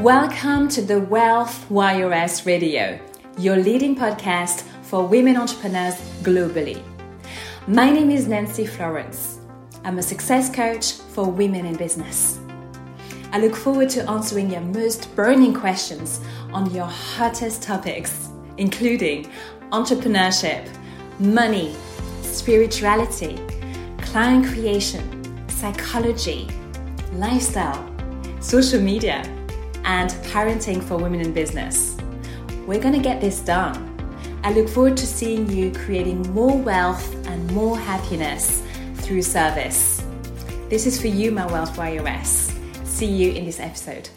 Welcome to the WealthWyrs Radio, your leading podcast for women entrepreneurs globally. My name is Nancy Florence. I'm a success coach for women in business. I look forward to answering your most burning questions on your hottest topics, including entrepreneurship, money, spirituality, client creation, psychology, lifestyle, social media, and parenting for women in business. We're gonna get this done. I look forward to seeing you creating more wealth and more happiness through service. This is for you, my WealthWyrs. See you in this episode.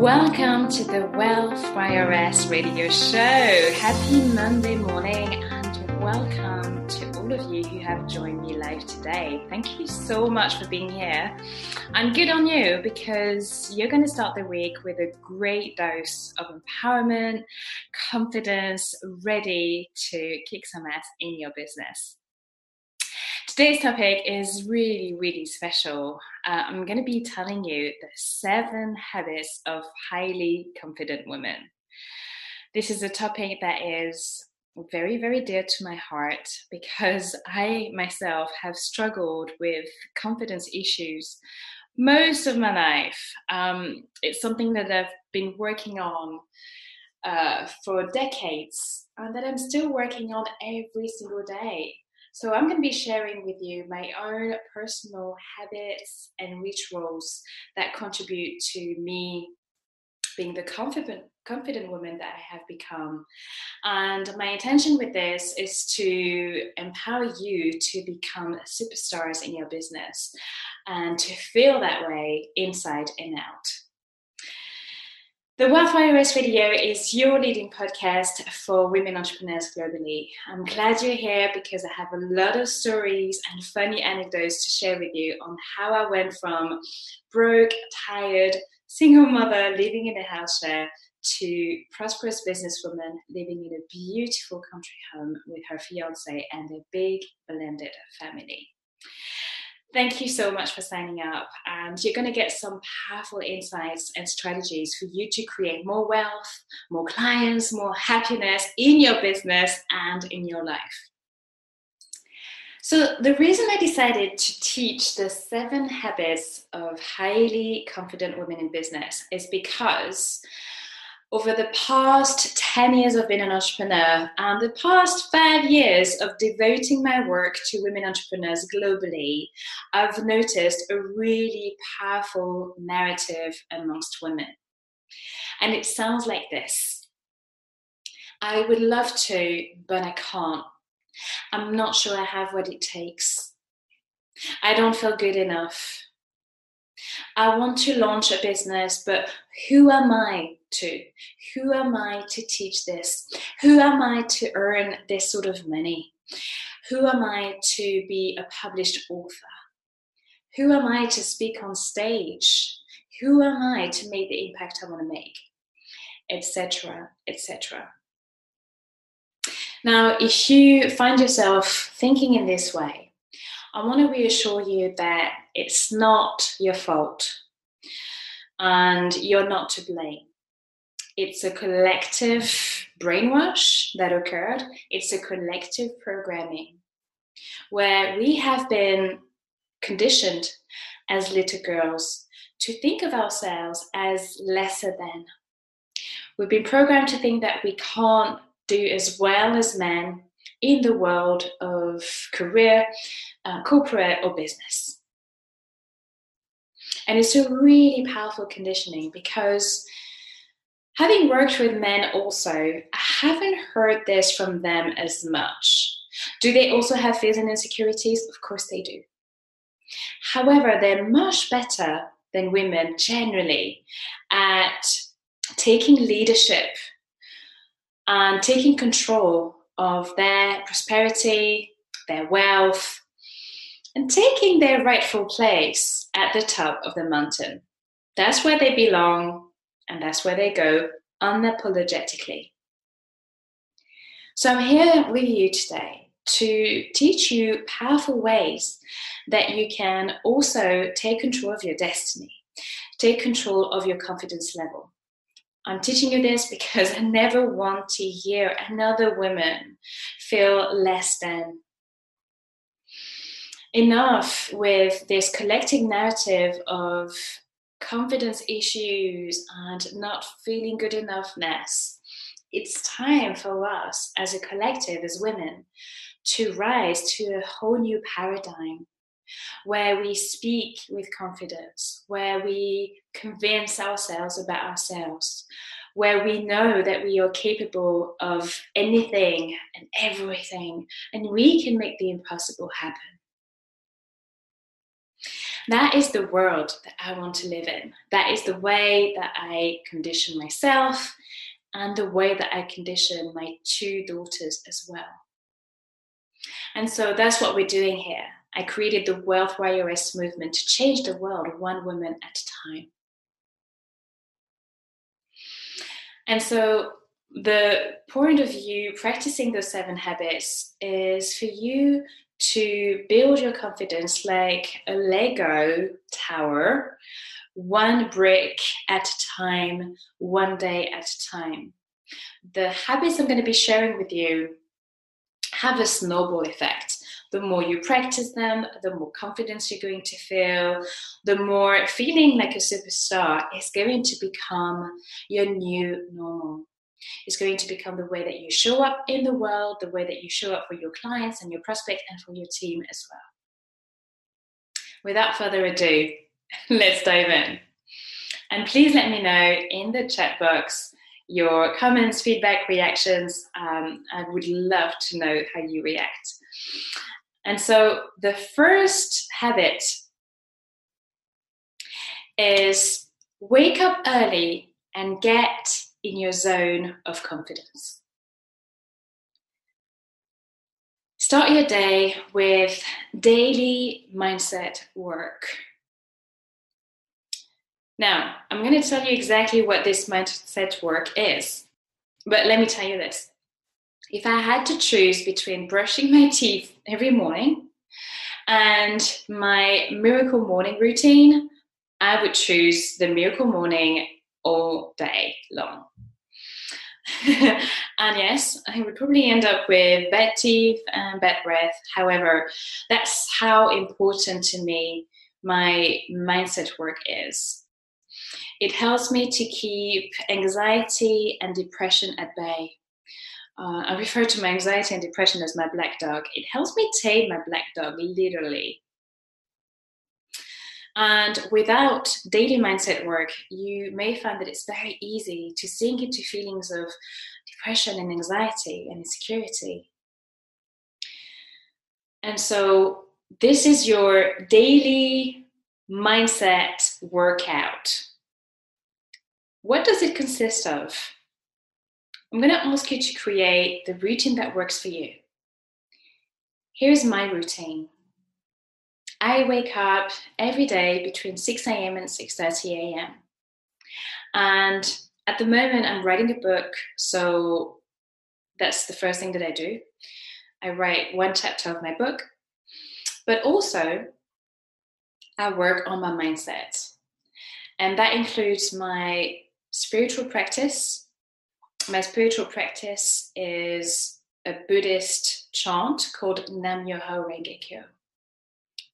Welcome to the WealthWyrs Radio Show. Happy Monday morning and welcome to all of you who have joined me live today. Thank you so much for being here. And good on you, because you're going to start the week with a great dose of empowerment, confidence, ready to kick some ass in your business. Today's topic is really, really special. I'm going to be telling you the 7 habits of highly confident women. This is a topic that is very, very dear to my heart because I myself have struggled with confidence issues most of my life. It's something that I've been working on for decades and that I'm still working on every single day. So I'm going to be sharing with you my own personal habits and rituals that contribute to me being the confident woman that I have become. And my intention with this is to empower you to become superstars in your business and to feel that way inside and out. The WealthWyrs Radio is your leading podcast for women entrepreneurs globally. I'm glad you're here because I have a lot of stories and funny anecdotes to share with you on how I went from broke, tired, single mother living in a house share to prosperous businesswoman living in a beautiful country home with her fiancé and a big blended family. Thank you so much for signing up, and you're going to get some powerful insights and strategies for you to create more wealth, more clients, more happiness in your business and in your life. So the reason I decided to teach the 7 habits of highly confident women in business is because over the past 10 years of being an entrepreneur and the past 5 years of devoting my work to women entrepreneurs globally, I've noticed a really powerful narrative amongst women. And it sounds like this: I would love to, but I can't. I'm not sure I have what it takes. I don't feel good enough. I want to launch a business, but who am I to? Who am I to teach this? Who am I to earn this sort of money? Who am I to be a published author? Who am I to speak on stage? Who am I to make the impact I want to make? Etc., etc. Now, if you find yourself thinking in this way, I want to reassure you that it's not your fault and you're not to blame. It's a collective brainwash that occurred. It's a collective programming where we have been conditioned as little girls to think of ourselves as lesser than. We've been programmed to think that we can't do as well as men in the world of career, corporate or business. And it's a really powerful conditioning because, having worked with men also, I haven't heard this from them as much. Do they also have fears and insecurities? Of course they do. However, they're much better than women generally at taking leadership and taking control of their prosperity, their wealth, and taking their rightful place at the top of the mountain. That's where they belong, and that's where they go unapologetically. So I'm here with you today to teach you powerful ways that you can also take control of your destiny, take control of your confidence level. I'm teaching you this because I never want to hear another woman feel less than. Enough with this collective narrative of confidence issues and not feeling good enoughness. It's time for us as a collective, as women, to rise to a whole new paradigm where we speak with confidence, where we convince ourselves about ourselves, where we know that we are capable of anything and everything, and we can make the impossible happen. That is the world that I want to live in. That is the way that I condition myself and the way that I condition my two daughters as well. And so that's what we're doing here. I created the WealthWyrs movement to change the world one woman at a time. And so the point of you practicing those 7 habits is for you to build your confidence like a Lego tower, one brick at a time, one day at a time. The habits I'm going to be sharing with you have a snowball effect. The more you practice them, the more confidence you're going to feel, the more feeling like a superstar is going to become your new normal. It's going to become the way that you show up in the world, the way that you show up for your clients and your prospects and for your team as well. Without further ado, let's dive in. And please let me know in the chat box your comments, feedback, reactions. I would love to know how you react. And so the first habit is wake up early and get in your zone of confidence. Start your day with daily mindset work. Now, I'm going to tell you exactly what this mindset work is, but let me tell you this. If I had to choose between brushing my teeth every morning and my miracle morning routine, I would choose the miracle morning all day long. And yes, I would probably end up with bad teeth and bad breath. However, that's how important to me my mindset work is. It helps me to keep anxiety and depression at bay. I refer to my anxiety and depression as my black dog. It helps me tame my black dog, literally. And without daily mindset work, you may find that it's very easy to sink into feelings of depression and anxiety and insecurity. And so this is your daily mindset workout. What does it consist of? I'm going to ask you to create the routine that works for you. Here's my routine. I wake up every day between 6 a.m. and 6:30 a.m. And at the moment, I'm writing a book, so that's the first thing that I do. I write one chapter of my book, but also I work on my mindset. And that includes my spiritual practice. My spiritual practice is a Buddhist chant called Nam-myoho-renge-kyo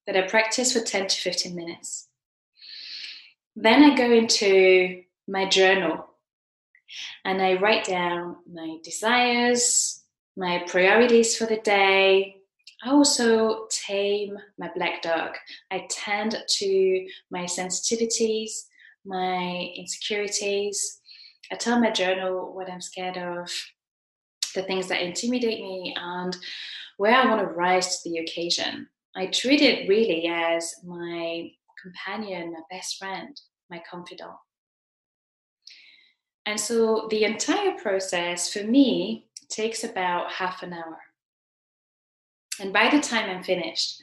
that I practice for 10 to 15 minutes. Then I go into my journal and I write down my desires, my priorities for the day. I also tame my black dog. I tend to my sensitivities, my insecurities. I tell my journal what I'm scared of, the things that intimidate me, and where I want to rise to the occasion. I treat it really as my companion, my best friend, my confidant. And so the entire process for me takes about half an hour. And by the time I'm finished,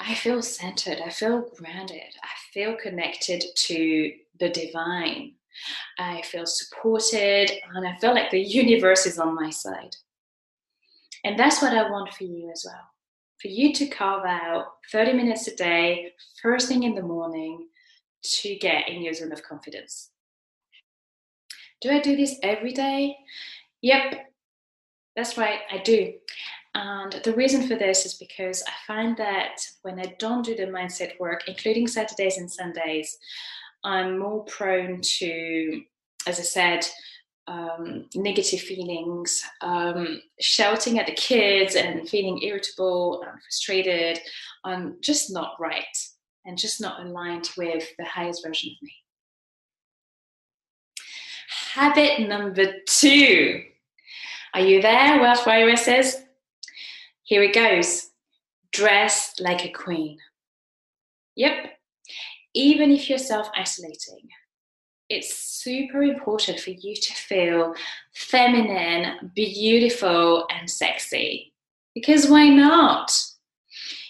I feel centered, I feel grounded, I feel connected to the divine. I feel supported and I feel like the universe is on my side. And that's what I want for you as well. For you to carve out 30 minutes a day, first thing in the morning, to get in your zone of confidence. Do I do this every day? Yep, that's right, I do. And the reason for this is because I find that when I don't do the mindset work, including Saturdays and Sundays, I'm more prone to, as I said, negative feelings, shouting at the kids and feeling irritable and frustrated. I'm just not right and just not aligned with the highest version of me. Habit number 2. Are you there, WealthWyrs says? Here it goes. Dress like a queen. Yep. Even if you're self-isolating, it's super important for you to feel feminine, beautiful, and sexy. Because why not?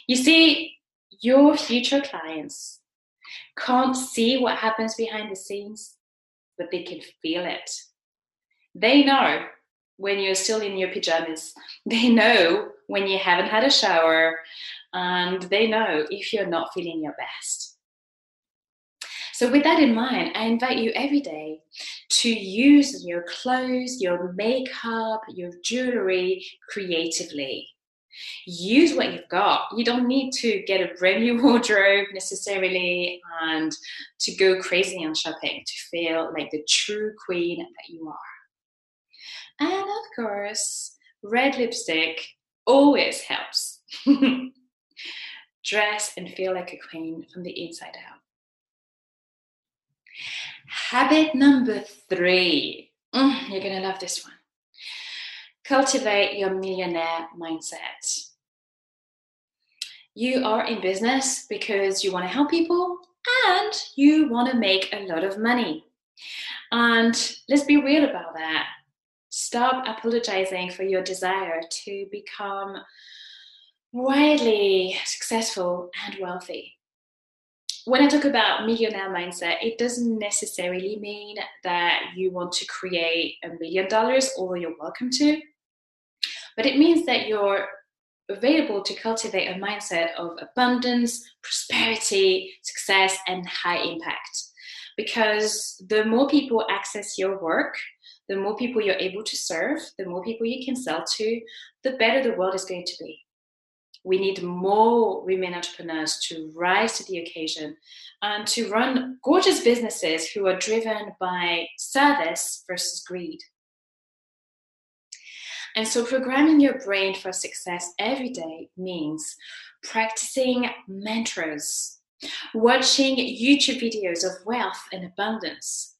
You see, your future clients can't see what happens behind the scenes, but they can feel it. They know when you're still in your pajamas. They know when you haven't had a shower, and they know if you're not feeling your best. So with that in mind, I invite you every day to use your clothes, your makeup, your jewelry creatively. Use what you've got. You don't need to get a brand new wardrobe necessarily and to go crazy on shopping to feel like the true queen that you are. And of course, red lipstick always helps. Dress and feel like a queen from the inside out. Habit number 3. You're going to love this one. Cultivate your millionaire mindset. You are in business because you want to help people and you want to make a lot of money. And let's be real about that. Stop apologizing for your desire to become widely successful and wealthy. When I talk about millionaire mindset, it doesn't necessarily mean that you want to create $1 million, although you're welcome to, but it means that you're available to cultivate a mindset of abundance, prosperity, success, and high impact. Because the more people access your work, the more people you're able to serve, the more people you can sell to, the better the world is going to be. We need more women entrepreneurs to rise to the occasion and to run gorgeous businesses who are driven by service versus greed. And so programming your brain for success every day means practicing mantras, watching YouTube videos of wealth and abundance.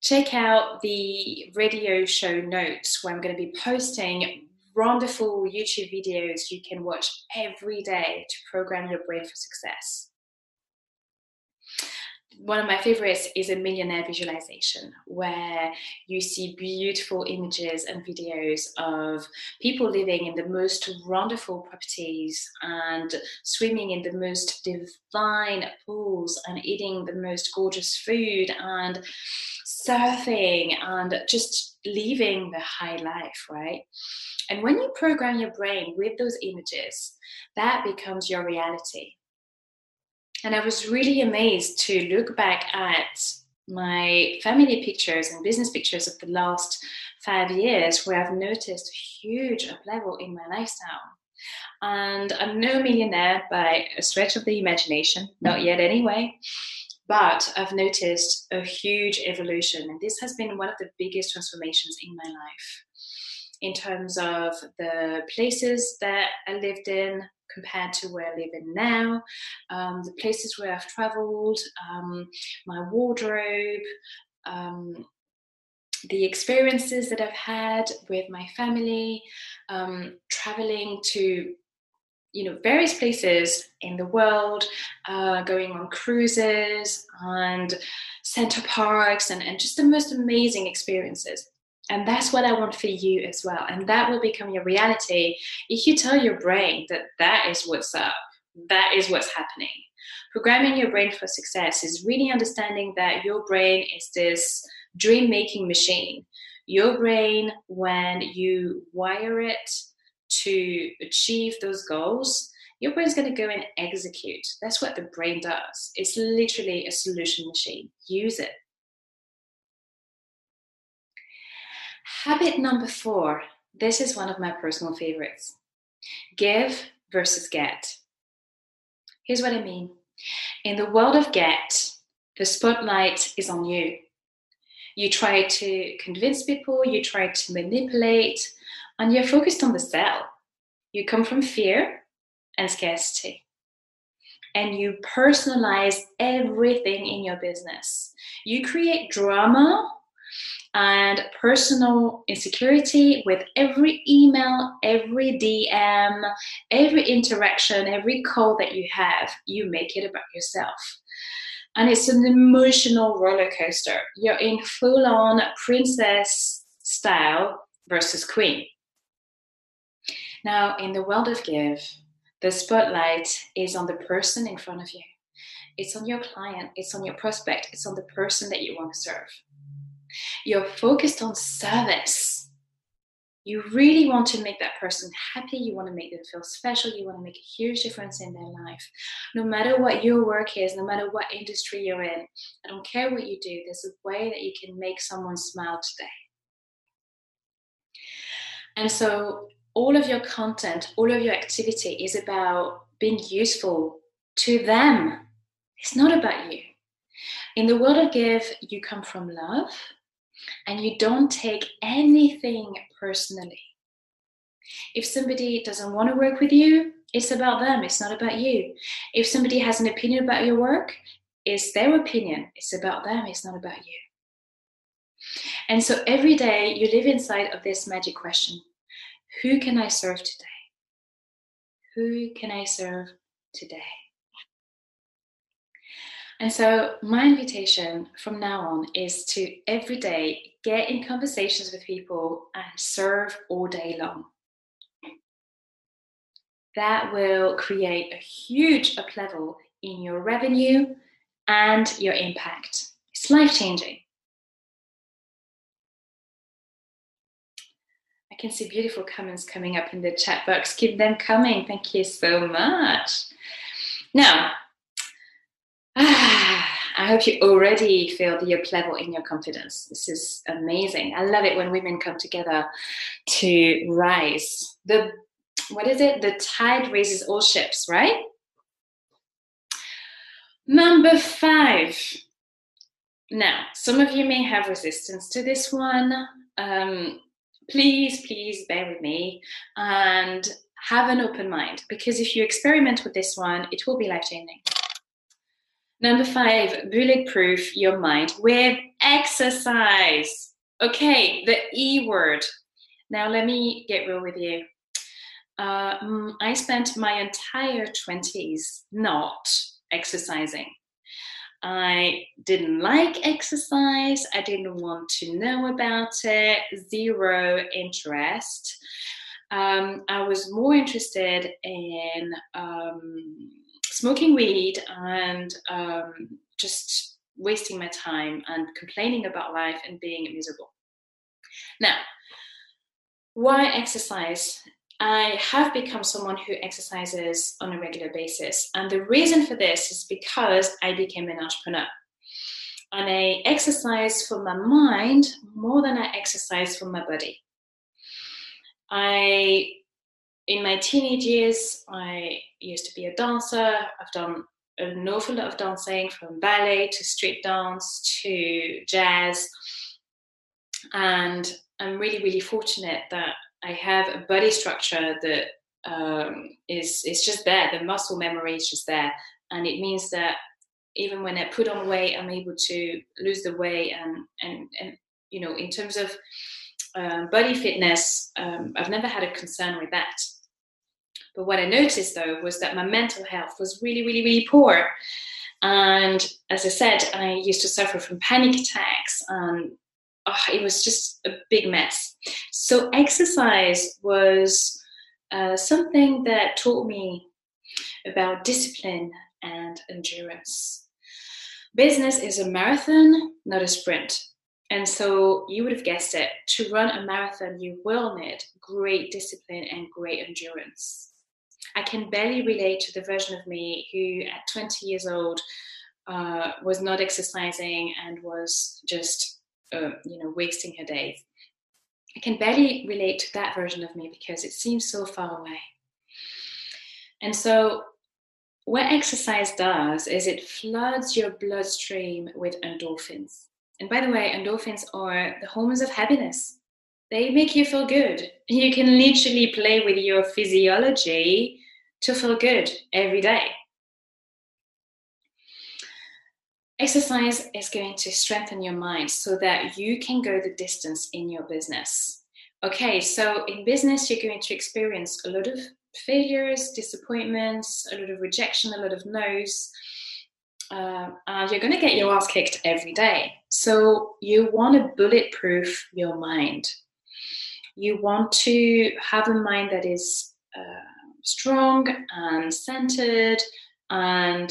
Check out the radio show notes where I'm going to be posting wonderful YouTube videos you can watch every day to program your brain for success. One of my favorites is a millionaire visualization, where you see beautiful images and videos of people living in the most wonderful properties and swimming in the most divine pools and eating the most gorgeous food and surfing and just living the high life, right? And when you program your brain with those images, that becomes your reality. And I was really amazed to look back at my family pictures and business pictures of the last 5 years, where I've noticed a huge up-level in my lifestyle. And I'm no millionaire by a stretch of the imagination, not yet anyway, but I've noticed a huge evolution. And this has been one of the biggest transformations in my life, in terms of the places that I lived in compared to where I live in now, the places where I've traveled, my wardrobe, the experiences that I've had with my family, traveling to various places in the world, going on cruises and center parks and just the most amazing experiences. And that's what I want for you as well. And that will become your reality if you tell your brain that that is what's up, that is what's happening. Programming your brain for success is really understanding that your brain is this dream-making machine your brain, when you wire it to achieve those goals, your brain's going to go and execute. That's what the brain does. It's literally a solution machine. Use it. Habit number 4. This is one of my personal favorites. Give versus get. Here's what I mean. In the world of get, the spotlight is on you. You try to convince people, you try to manipulate, and you're focused on the sell. You come from fear and scarcity. And you personalize everything in your business. You create drama and personal insecurity with every email, every DM, every interaction, every call that you have. You make it about yourself. And it's an emotional roller coaster. You're in full-on princess style versus queen. Now, in the world of give, the spotlight is on the person in front of you. It's on your client, it's on your prospect, it's on the person that you want to serve. You're focused on service. You really want to make that person happy. You want to make them feel special. You want to make a huge difference in their life. No matter what your work is, no matter what industry you're in, I don't care what you do, there's a way that you can make someone smile today. And so all of your content, all of your activity is about being useful to them. It's not about you. In the world of give, you come from love and you don't take anything personally. If somebody doesn't want to work with you, it's about them, it's not about you. If somebody has an opinion about your work, it's their opinion, it's about them, it's not about you. And so every day you live inside of this magic question. Who can I serve today? Who can I serve today? And so my invitation from now on is to every day get in conversations with people and serve all day long. That will create a huge up level in your revenue and your impact. It's life-changing. I can see beautiful comments coming up in the chat box. Keep them coming. Thank you so much. Now, I hope you already feel the up level in your confidence. This is amazing. I love it when women come together to rise. The tide raises all ships, right? Number 5. Now, some of you may have resistance to this one. Please bear with me and have an open mind, because if you experiment with this one, it will be life-changing. Number 5, bulletproof your mind with exercise. Okay, the E word. Now let me get real with you. I spent my entire 20s not exercising. I didn't like exercise. I didn't want to know about it. Zero interest. I was more interested in smoking weed and just wasting my time and complaining about life and being miserable. Now, why exercise? I have become someone who exercises on a regular basis. And the reason for this is because I became an entrepreneur. And I exercise for my mind more than I exercise for my body. In my teenage years, I used to be a dancer. I've done an awful lot of dancing, from ballet to street dance to jazz. And I'm really, really fortunate that I have a body structure that is just there. The muscle memory is just there. And it means that even when I put on weight, I'm able to lose the weight. And you know, in terms of body fitness, I've never had a concern with that. But what I noticed, though, was that my mental health was really, really, really poor. And as I said, I used to suffer from panic attacks. It was just a big mess. So exercise was something that taught me about discipline and endurance. Business is a marathon, not a sprint. And so you would have guessed it, to run a marathon, you will need great discipline and great endurance. I can barely relate to the version of me who at 20 years old was not exercising and was just, wasting her days. I can barely relate to that version of me because it seems so far away. And so what exercise does is it floods your bloodstream with endorphins. And by the way, endorphins are the hormones of happiness. They make you feel good. You can literally play with your physiology to feel good every day. Exercise is going to strengthen your mind so that you can go the distance in your business. Okay, so in business, you're going to experience a lot of failures, disappointments, a lot of rejection, a lot of no's. You're going to get your ass kicked every day. So you want to bulletproof your mind. You want to have a mind that is strong and centered and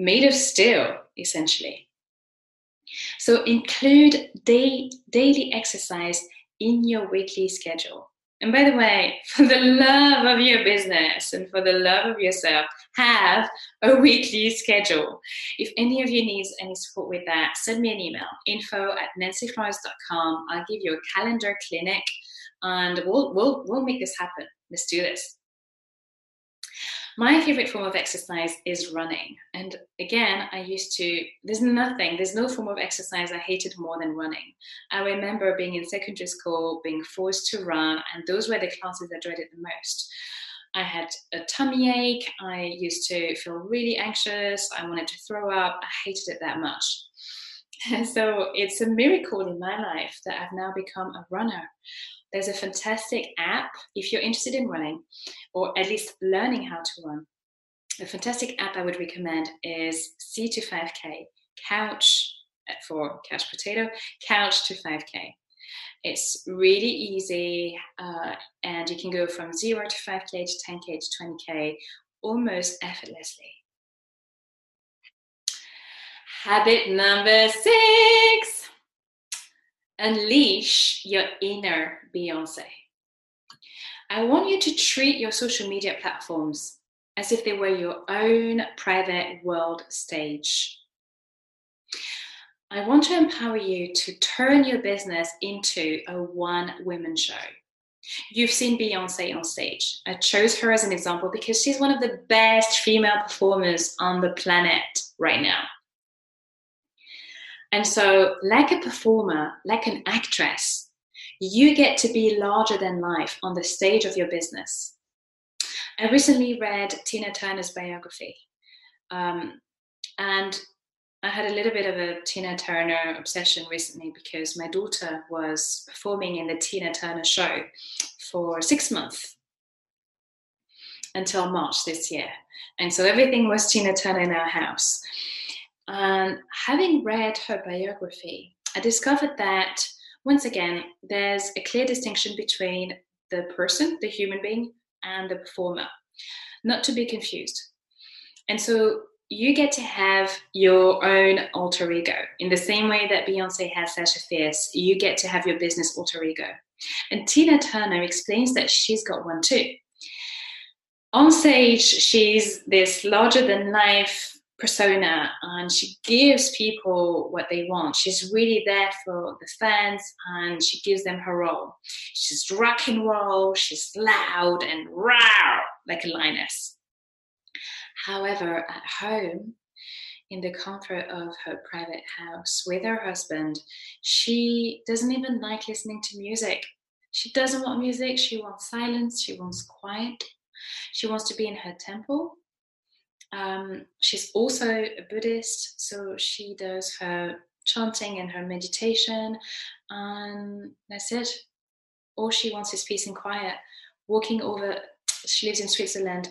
made of steel, essentially. So include daily exercise in your weekly schedule. And by the way, for the love of your business and for the love of yourself, have a weekly schedule. If any of you needs any support with that, send me an email, info@nancyflorence.com. I'll give you a calendar clinic and we'll make this happen. Let's do this. My favorite form of exercise is running. And again, there's no form of exercise I hated more than running. I remember being in secondary school, being forced to run, and those were the classes I dreaded the most. I had a tummy ache. I used to feel really anxious. I wanted to throw up. I hated it that much. And so it's a miracle in my life that I've now become a runner. There's a fantastic app, if you're interested in running, or at least learning how to run. A fantastic app I would recommend is C25K, Couch to 5K. It's really easy, and you can go from 0 to 5K to 10K to 20K almost effortlessly. Habit number 6. Unleash your inner Beyoncé. I want you to treat your social media platforms as if they were your own private world stage. I want to empower you to turn your business into a one-woman show. You've seen Beyoncé on stage. I chose her as an example because she's one of the best female performers on the planet right now. And so, like a performer, like an actress, you get to be larger than life on the stage of your business. I recently read Tina Turner's biography, and I had a little bit of a Tina Turner obsession recently because my daughter was performing in the Tina Turner show for 6 months until March this year. And so everything was Tina Turner in our house. And having read her biography, I discovered that, once again, there's a clear distinction between the person, the human being, and the performer, not to be confused. And so you get to have your own alter ego. In the same way that Beyoncé has Sasha Fierce, you get to have your business alter ego. And Tina Turner explains that she's got one too. On stage, she's this larger-than-life persona, and she gives people what they want. She's really there for the fans, and she gives them her role. She's rock and roll, she's loud and raw, like a lioness. However, at home, in the comfort of her private house with her husband, she doesn't even like listening to music. She doesn't want music, she wants silence, she wants quiet. She wants to be in her temple. She's also a Buddhist, so she does her chanting and her meditation, and that's it. All she wants is peace and quiet. She lives in Switzerland,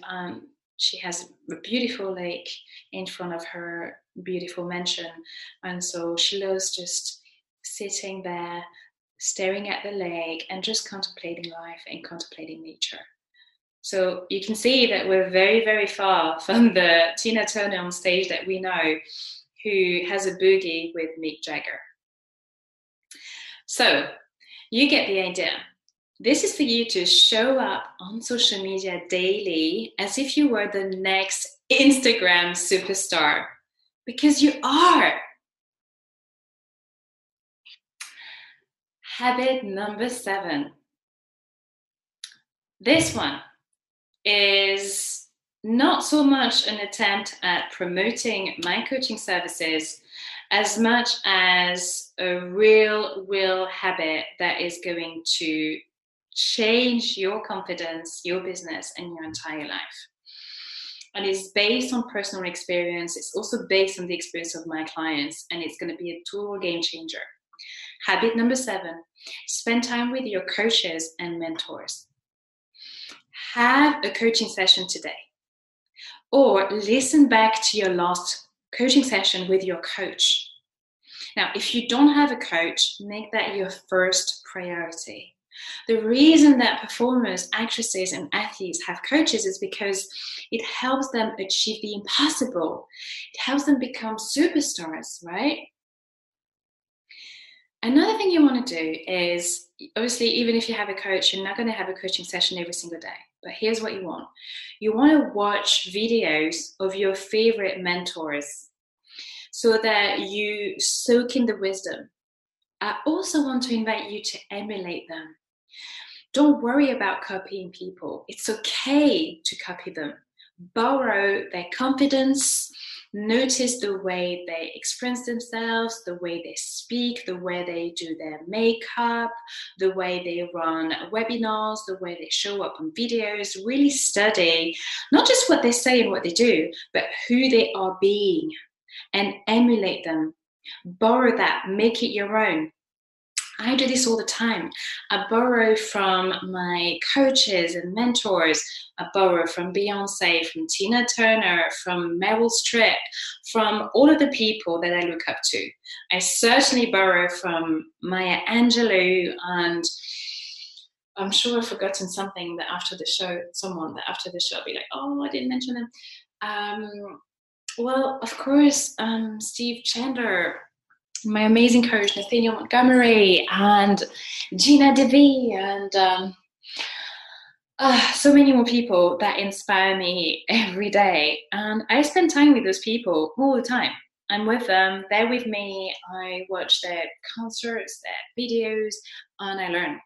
she has a beautiful lake in front of her beautiful mansion, and so she loves just sitting there, staring at the lake, and just contemplating life and contemplating nature. So you can see that we're very, very far from the Tina Turner on stage that we know, who has a boogie with Mick Jagger. So you get the idea. This is for you to show up on social media daily as if you were the next Instagram superstar, because you are. Habit number 7. This one is not so much an attempt at promoting my coaching services as much as a real habit that is going to change your confidence, your business, and your entire life. And it's based on personal experience. It's also based on the experience of my clients, and it's going to be a total game changer. Habit number 7, spend time with your coaches and mentors. Have a coaching session today, or listen back to your last coaching session with your coach. Now, if you don't have a coach, make that your first priority. The reason that performers, actresses, and athletes have coaches is because it helps them achieve the impossible. It helps them become superstars, right? Another thing you want to do is, obviously, even if you have a coach, you're not going to have a coaching session every single day. But here's what you want. You want to watch videos of your favorite mentors so that you soak in the wisdom. I also want to invite you to emulate them. Don't worry about copying people. It's okay to copy them. Borrow their confidence. Notice the way they express themselves, the way they speak, the way they do their makeup, the way they run webinars, the way they show up on videos. Really study not just what they say and what they do, but who they are being, and emulate them. Borrow that, make it your own. I do this all the time. I borrow from my coaches and mentors. I borrow from Beyoncé, from Tina Turner, from Meryl Streep, from all of the people that I look up to. I certainly borrow from Maya Angelou, and I'm sure I've forgotten something that after the show, someone that after the show will be like, oh, I didn't mention them. Well, of course, Steve Chandler, my amazing coach, Nathaniel Montgomery, and Gina DeVee, and so many more people that inspire me every day. And I spend time with those people all the time. I'm with them, they're with me, I watch their concerts, their videos, and I learn.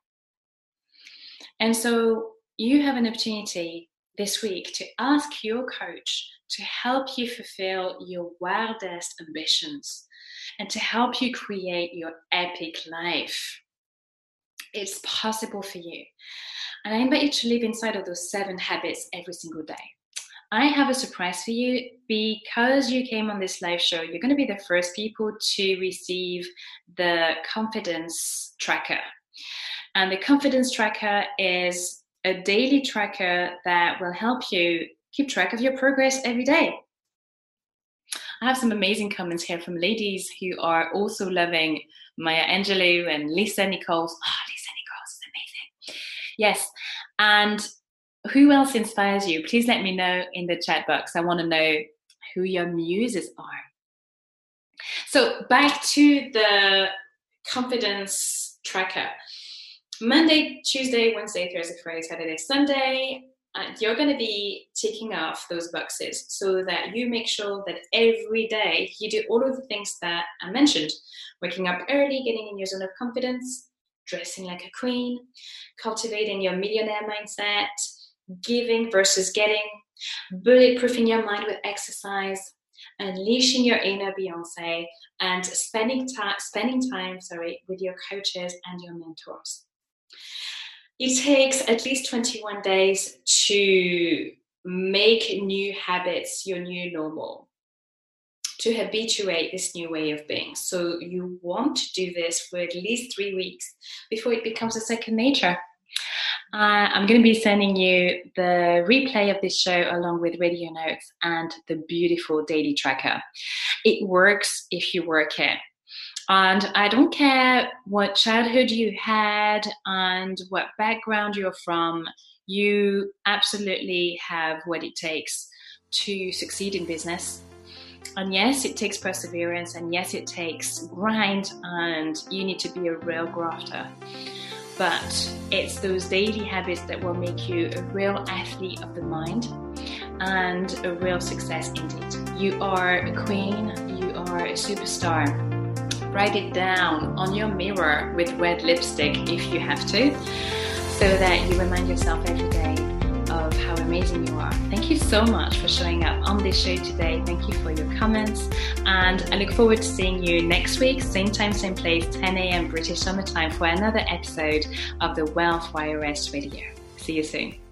And so you have an opportunity this week to ask your coach to help you fulfill your wildest ambitions and to help you create your epic life. It's possible for you. And I invite you to live inside of those 7 habits every single day. I have a surprise for you. Because you came on this live show, you're going to be the first people to receive the confidence tracker. And the confidence tracker is a daily tracker that will help you keep track of your progress every day. I have some amazing comments here from ladies who are also loving Maya Angelou and Lisa Nichols. Oh, Lisa Nichols is amazing. Yes. And who else inspires you? Please let me know in the chat box. I want to know who your muses are. So back to the confidence tracker. Monday, Tuesday, Wednesday, Thursday, Friday, Saturday, Sunday. You're going to be ticking off those boxes so that you make sure that every day you do all of the things that I mentioned. Waking up early, getting in your zone of confidence, dressing like a queen, cultivating your millionaire mindset, giving versus getting, bulletproofing your mind with exercise, unleashing your inner Beyoncé, and spending time with your coaches and your mentors. It takes at least 21 days to make new habits your new normal, to habituate this new way of being. So you want to do this for at least 3 weeks before it becomes a second nature. I'm going to be sending you the replay of this show along with radio notes and the beautiful daily tracker. It works if you work it. And I don't care what childhood you had and what background you're from, you absolutely have what it takes to succeed in business. And yes, it takes perseverance, and yes, it takes grind, and you need to be a real grafter. But it's those daily habits that will make you a real athlete of the mind and a real success indeed. You are a queen, you are a superstar. Write it down on your mirror with red lipstick if you have to, so that you remind yourself every day of how amazing you are. Thank you so much for showing up on this show today. Thank you for your comments, and I look forward to seeing you next week, same time, same place, 10 a.m. British Summer Time, for another episode of the WealthWyrs Radio. See you soon.